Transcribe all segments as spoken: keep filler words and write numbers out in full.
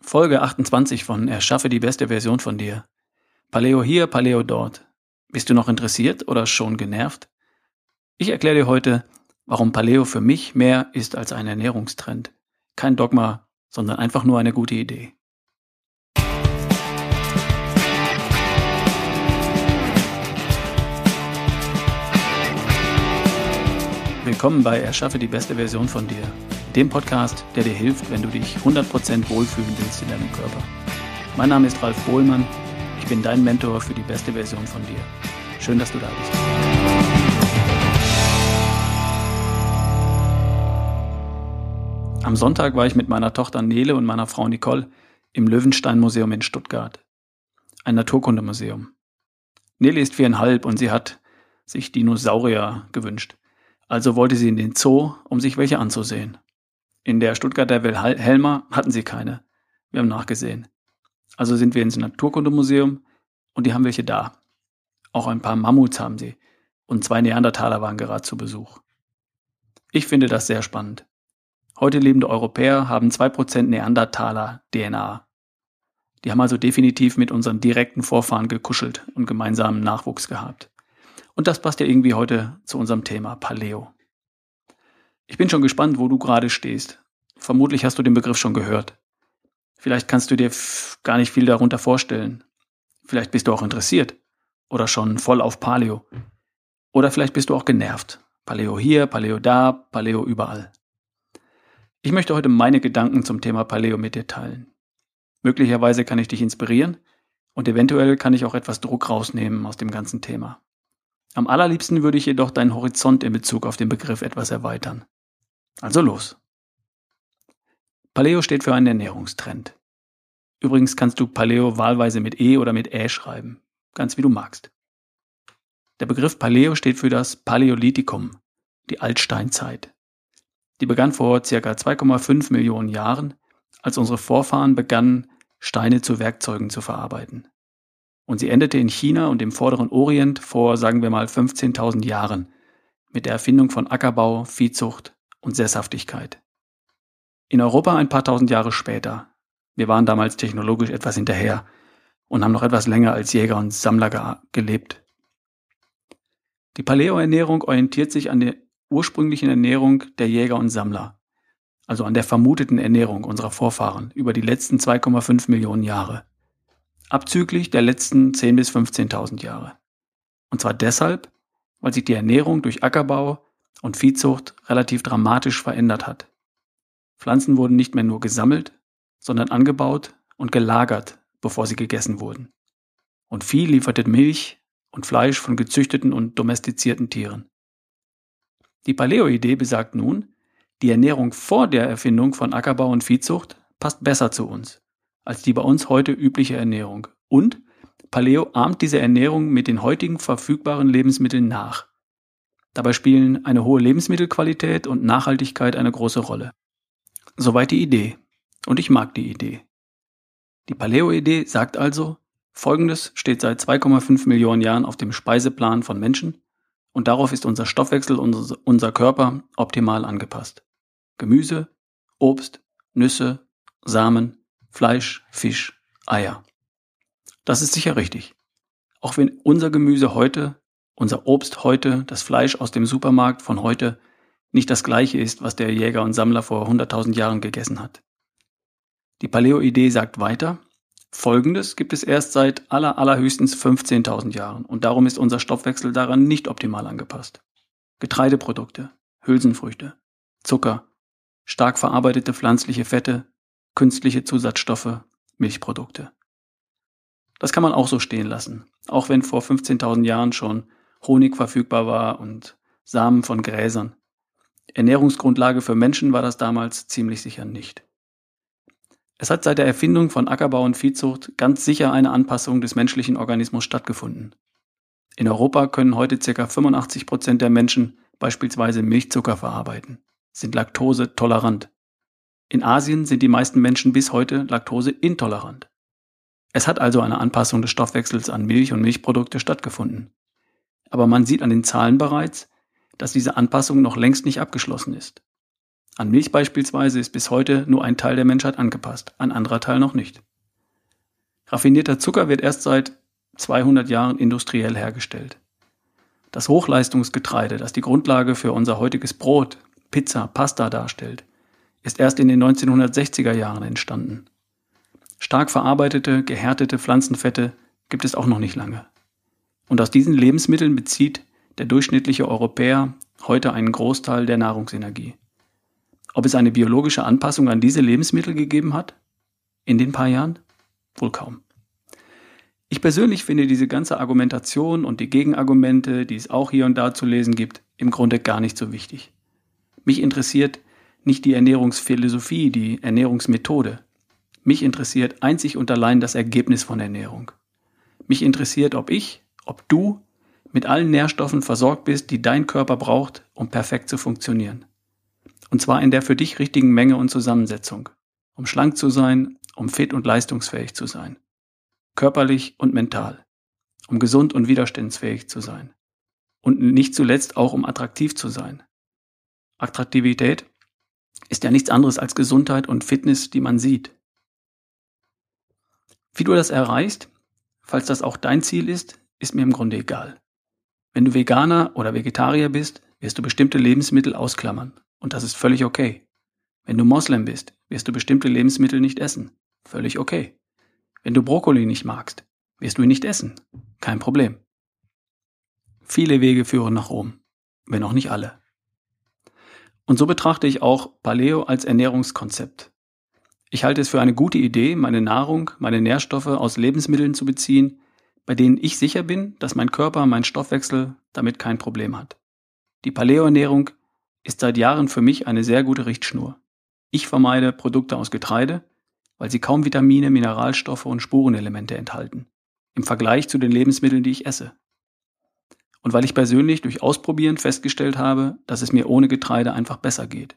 Folge achtundzwanzig von Erschaffe die beste Version von dir. Paleo hier, Paleo dort. Bist du noch interessiert oder schon genervt? Ich erkläre dir heute, warum Paleo für mich mehr ist als ein Ernährungstrend. Kein Dogma, sondern einfach nur eine gute Idee. Willkommen bei Erschaffe die beste Version von dir, dem Podcast, der dir hilft, wenn du dich hundert Prozent wohlfühlen willst in deinem Körper. Mein Name ist Ralf Bohlmann, ich bin dein Mentor für die beste Version von dir. Schön, dass du da bist. Am Sonntag war ich mit meiner Tochter Nele und meiner Frau Nicole im Löwenstein-Museum in Stuttgart, ein Naturkundemuseum. Nele ist viereinhalb und sie hat sich Dinosaurier gewünscht. Also wollte sie in den Zoo, um sich welche anzusehen. In der Stuttgarter Wilhelma hatten sie keine. Wir haben nachgesehen. Also sind wir ins Naturkundemuseum und die haben welche da. Auch ein paar Mammuts haben sie. Und zwei Neandertaler waren gerade zu Besuch. Ich finde das sehr spannend. Heute lebende Europäer haben zwei Prozent Neandertaler-D N A. Die haben also definitiv mit unseren direkten Vorfahren gekuschelt und gemeinsamen Nachwuchs gehabt. Und das passt ja irgendwie heute zu unserem Thema Paleo. Ich bin schon gespannt, wo du gerade stehst. Vermutlich hast du den Begriff schon gehört. Vielleicht kannst du dir gar nicht viel darunter vorstellen. Vielleicht bist du auch interessiert oder schon voll auf Paleo. Oder vielleicht bist du auch genervt. Paleo hier, Paleo da, Paleo überall. Ich möchte heute meine Gedanken zum Thema Paleo mit dir teilen. Möglicherweise kann ich dich inspirieren und eventuell kann ich auch etwas Druck rausnehmen aus dem ganzen Thema. Am allerliebsten würde ich jedoch deinen Horizont in Bezug auf den Begriff etwas erweitern. Also los. Paleo steht für einen Ernährungstrend. Übrigens kannst du Paleo wahlweise mit E oder mit Ä schreiben, ganz wie du magst. Der Begriff Paleo steht für das Paläolithikum, die Altsteinzeit. Die begann vor ca. zwei Komma fünf Millionen Jahren, als unsere Vorfahren begannen, Steine zu Werkzeugen zu verarbeiten. Und sie endete in China und im vorderen Orient vor, sagen wir mal, fünfzehntausend Jahren mit der Erfindung von Ackerbau, Viehzucht und Sesshaftigkeit. In Europa ein paar tausend Jahre später. Wir waren damals technologisch etwas hinterher und haben noch etwas länger als Jäger und Sammler ge- gelebt. Die Paleo-Ernährung orientiert sich an der ursprünglichen Ernährung der Jäger und Sammler, also an der vermuteten Ernährung unserer Vorfahren über die letzten zwei Komma fünf Millionen Jahre. Abzüglich der letzten zehntausend bis fünfzehntausend Jahre. Und zwar deshalb, weil sich die Ernährung durch Ackerbau und Viehzucht relativ dramatisch verändert hat. Pflanzen wurden nicht mehr nur gesammelt, sondern angebaut und gelagert, bevor sie gegessen wurden. Und Vieh lieferte Milch und Fleisch von gezüchteten und domestizierten Tieren. Die Paleo-Idee besagt nun, die Ernährung vor der Erfindung von Ackerbau und Viehzucht passt besser zu uns als die bei uns heute übliche Ernährung. Und Paleo ahmt diese Ernährung mit den heutigen verfügbaren Lebensmitteln nach. Dabei spielen eine hohe Lebensmittelqualität und Nachhaltigkeit eine große Rolle. Soweit die Idee. Und ich mag die Idee. Die Paleo-Idee sagt also, Folgendes steht seit zwei Komma fünf Millionen Jahren auf dem Speiseplan von Menschen und darauf ist unser Stoffwechsel, unser Körper optimal angepasst. Gemüse, Obst, Nüsse, Samen, Fleisch, Fisch, Eier. Das ist sicher richtig. Auch wenn unser Gemüse heute, unser Obst heute, das Fleisch aus dem Supermarkt von heute nicht das gleiche ist, was der Jäger und Sammler vor hunderttausend Jahren gegessen hat. Die Paleo-Idee sagt weiter, Folgendes gibt es erst seit aller, allerhöchstens fünfzehntausend Jahren und darum ist unser Stoffwechsel daran nicht optimal angepasst. Getreideprodukte, Hülsenfrüchte, Zucker, stark verarbeitete pflanzliche Fette, künstliche Zusatzstoffe, Milchprodukte. Das kann man auch so stehen lassen, auch wenn vor fünfzehntausend Jahren schon Honig verfügbar war und Samen von Gräsern. Ernährungsgrundlage für Menschen war das damals ziemlich sicher nicht. Es hat seit der Erfindung von Ackerbau und Viehzucht ganz sicher eine Anpassung des menschlichen Organismus stattgefunden. In Europa können heute ca. fünfundachtzig Prozent der Menschen beispielsweise Milchzucker verarbeiten, sind laktosetolerant. In Asien sind die meisten Menschen bis heute laktoseintolerant. Es hat also eine Anpassung des Stoffwechsels an Milch und Milchprodukte stattgefunden. Aber man sieht an den Zahlen bereits, dass diese Anpassung noch längst nicht abgeschlossen ist. An Milch beispielsweise ist bis heute nur ein Teil der Menschheit angepasst, ein anderer Teil noch nicht. Raffinierter Zucker wird erst seit zweihundert Jahren industriell hergestellt. Das Hochleistungsgetreide, das die Grundlage für unser heutiges Brot, Pizza, Pasta darstellt, ist erst in den neunzehnhundertsechziger Jahren entstanden. Stark verarbeitete, gehärtete Pflanzenfette gibt es auch noch nicht lange. Und aus diesen Lebensmitteln bezieht der durchschnittliche Europäer heute einen Großteil der Nahrungsenergie. Ob es eine biologische Anpassung an diese Lebensmittel gegeben hat? In den paar Jahren? Wohl kaum. Ich persönlich finde diese ganze Argumentation und die Gegenargumente, die es auch hier und da zu lesen gibt, im Grunde gar nicht so wichtig. Mich interessiert nicht die Ernährungsphilosophie, die Ernährungsmethode. Mich interessiert einzig und allein das Ergebnis von Ernährung. Mich interessiert, ob ich, ob du mit allen Nährstoffen versorgt bist, die dein Körper braucht, um perfekt zu funktionieren. Und zwar in der für dich richtigen Menge und Zusammensetzung, um schlank zu sein, um fit und leistungsfähig zu sein. Körperlich und mental, um gesund und widerstandsfähig zu sein und nicht zuletzt auch um attraktiv zu sein. Attraktivität ist ja nichts anderes als Gesundheit und Fitness, die man sieht. Wie du das erreichst, falls das auch dein Ziel ist, ist mir im Grunde egal. Wenn du Veganer oder Vegetarier bist, wirst du bestimmte Lebensmittel ausklammern und das ist völlig okay. Wenn du Moslem bist, wirst du bestimmte Lebensmittel nicht essen, völlig okay. Wenn du Brokkoli nicht magst, wirst du ihn nicht essen. Kein Problem. Viele Wege führen nach Rom, wenn auch nicht alle. Und so betrachte ich auch Paleo als Ernährungskonzept. Ich halte es für eine gute Idee, meine Nahrung, meine Nährstoffe aus Lebensmitteln zu beziehen, bei denen ich sicher bin, dass mein Körper, mein Stoffwechsel damit kein Problem hat. Die Paleo-Ernährung ist seit Jahren für mich eine sehr gute Richtschnur. Ich vermeide Produkte aus Getreide, weil sie kaum Vitamine, Mineralstoffe und Spurenelemente enthalten, im Vergleich zu den Lebensmitteln, die ich esse. Und weil ich persönlich durch Ausprobieren festgestellt habe, dass es mir ohne Getreide einfach besser geht.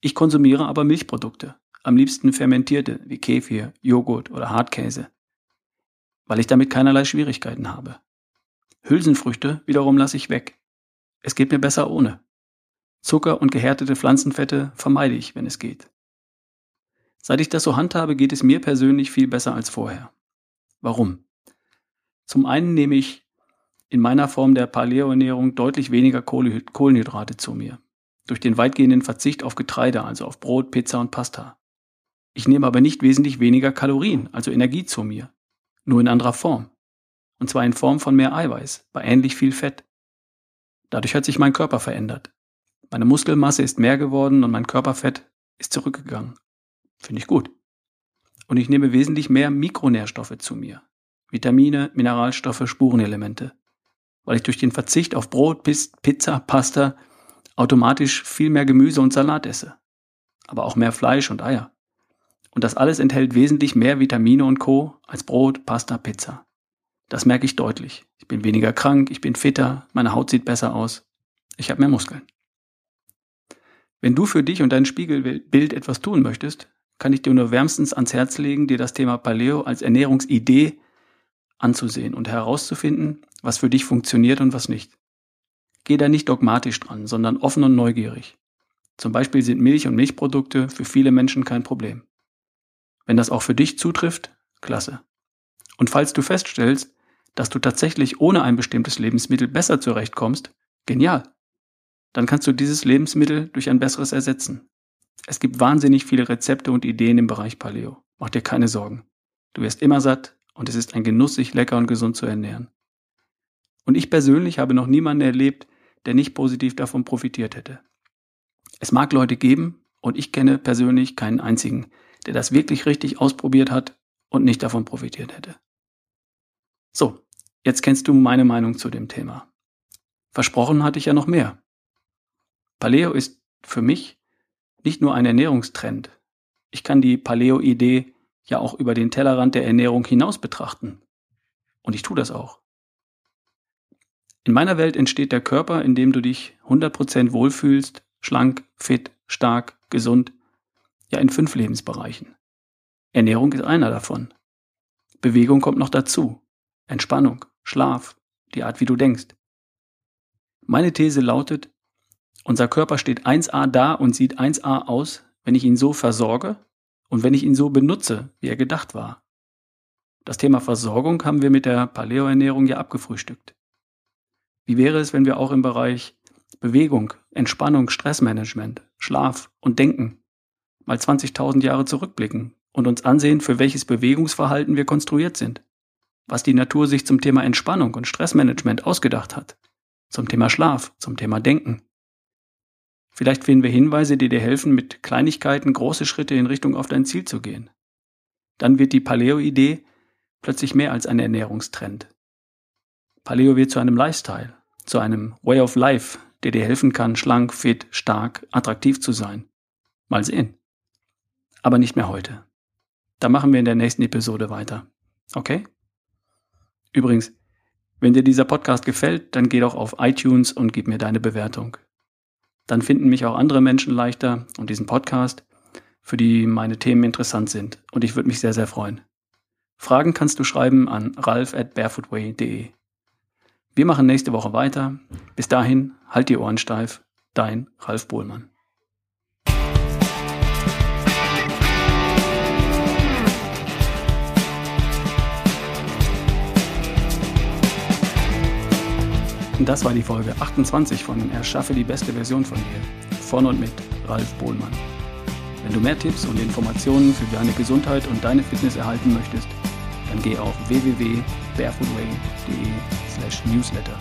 Ich konsumiere aber Milchprodukte, am liebsten fermentierte, wie Kefir, Joghurt oder Hartkäse, weil ich damit keinerlei Schwierigkeiten habe. Hülsenfrüchte wiederum lasse ich weg. Es geht mir besser ohne. Zucker und gehärtete Pflanzenfette vermeide ich, wenn es geht. Seit ich das so handhabe, geht es mir persönlich viel besser als vorher. Warum? Zum einen nehme ich in meiner Form der Paleo-Ernährung deutlich weniger Kohlenhydrate zu mir. Durch den weitgehenden Verzicht auf Getreide, also auf Brot, Pizza und Pasta. Ich nehme aber nicht wesentlich weniger Kalorien, also Energie zu mir. Nur in anderer Form. Und zwar in Form von mehr Eiweiß, bei ähnlich viel Fett. Dadurch hat sich mein Körper verändert. Meine Muskelmasse ist mehr geworden und mein Körperfett ist zurückgegangen. Finde ich gut. Und ich nehme wesentlich mehr Mikronährstoffe zu mir. Vitamine, Mineralstoffe, Spurenelemente. Weil ich durch den Verzicht auf Brot, Pizza, Pasta automatisch viel mehr Gemüse und Salat esse. Aber auch mehr Fleisch und Eier. Und das alles enthält wesentlich mehr Vitamine und Co. als Brot, Pasta, Pizza. Das merke ich deutlich. Ich bin weniger krank, ich bin fitter, meine Haut sieht besser aus. Ich habe mehr Muskeln. Wenn du für dich und dein Spiegelbild etwas tun möchtest, kann ich dir nur wärmstens ans Herz legen, dir das Thema Paleo als Ernährungsidee anzusehen und herauszufinden, was für dich funktioniert und was nicht. Geh da nicht dogmatisch dran, sondern offen und neugierig. Zum Beispiel sind Milch und Milchprodukte für viele Menschen kein Problem. Wenn das auch für dich zutrifft, klasse. Und falls du feststellst, dass du tatsächlich ohne ein bestimmtes Lebensmittel besser zurechtkommst, genial. Dann kannst du dieses Lebensmittel durch ein besseres ersetzen. Es gibt wahnsinnig viele Rezepte und Ideen im Bereich Paleo. Mach dir keine Sorgen. Du wirst immer satt und es ist ein Genuss, sich lecker und gesund zu ernähren. Und ich persönlich habe noch niemanden erlebt, der nicht positiv davon profitiert hätte. Es mag Leute geben und ich kenne persönlich keinen einzigen, der das wirklich richtig ausprobiert hat und nicht davon profitiert hätte. So, jetzt kennst du meine Meinung zu dem Thema. Versprochen hatte ich ja noch mehr. Paleo ist für mich nicht nur ein Ernährungstrend. Ich kann die Paleo-Idee ja auch über den Tellerrand der Ernährung hinaus betrachten. Und ich tue das auch. In meiner Welt entsteht der Körper, in dem du dich hundert Prozent wohlfühlst, schlank, fit, stark, gesund, ja in fünf Lebensbereichen. Ernährung ist einer davon. Bewegung kommt noch dazu. Entspannung, Schlaf, die Art, wie du denkst. Meine These lautet, Unser Körper steht eins a da und sieht eins a aus, wenn ich ihn so versorge und wenn ich ihn so benutze, wie er gedacht war. Das Thema Versorgung haben wir mit der Paläoernährung ja abgefrühstückt. Wie wäre es, wenn wir auch im Bereich Bewegung, Entspannung, Stressmanagement, Schlaf und Denken mal zwanzigtausend Jahre zurückblicken und uns ansehen, für welches Bewegungsverhalten wir konstruiert sind, was die Natur sich zum Thema Entspannung und Stressmanagement ausgedacht hat, zum Thema Schlaf, zum Thema Denken. Vielleicht finden wir Hinweise, die dir helfen, mit Kleinigkeiten große Schritte in Richtung auf dein Ziel zu gehen. Dann wird die Paleo-Idee plötzlich mehr als ein Ernährungstrend. Paleo wird zu einem Lifestyle, zu einem Way of Life, der dir helfen kann, schlank, fit, stark, attraktiv zu sein. Mal sehen. Aber nicht mehr heute. Da machen wir in der nächsten Episode weiter. Okay? Übrigens, wenn dir dieser Podcast gefällt, dann geh doch auf iTunes und gib mir deine Bewertung. Dann finden mich auch andere Menschen leichter und diesen Podcast, für die meine Themen interessant sind. Und ich würde mich sehr, sehr freuen. Fragen kannst du schreiben an ralf at barfootway punkt de. Wir machen nächste Woche weiter. Bis dahin, halt die Ohren steif. Dein Ralf Bohlmann. Und das war die Folge achtundzwanzig von Erschaffe die beste Version von dir. Von und mit Ralf Bohlmann. Wenn du mehr Tipps und Informationen für deine Gesundheit und deine Fitness erhalten möchtest, dann geh auf w w w punkt barfootway punkt de slash newsletter.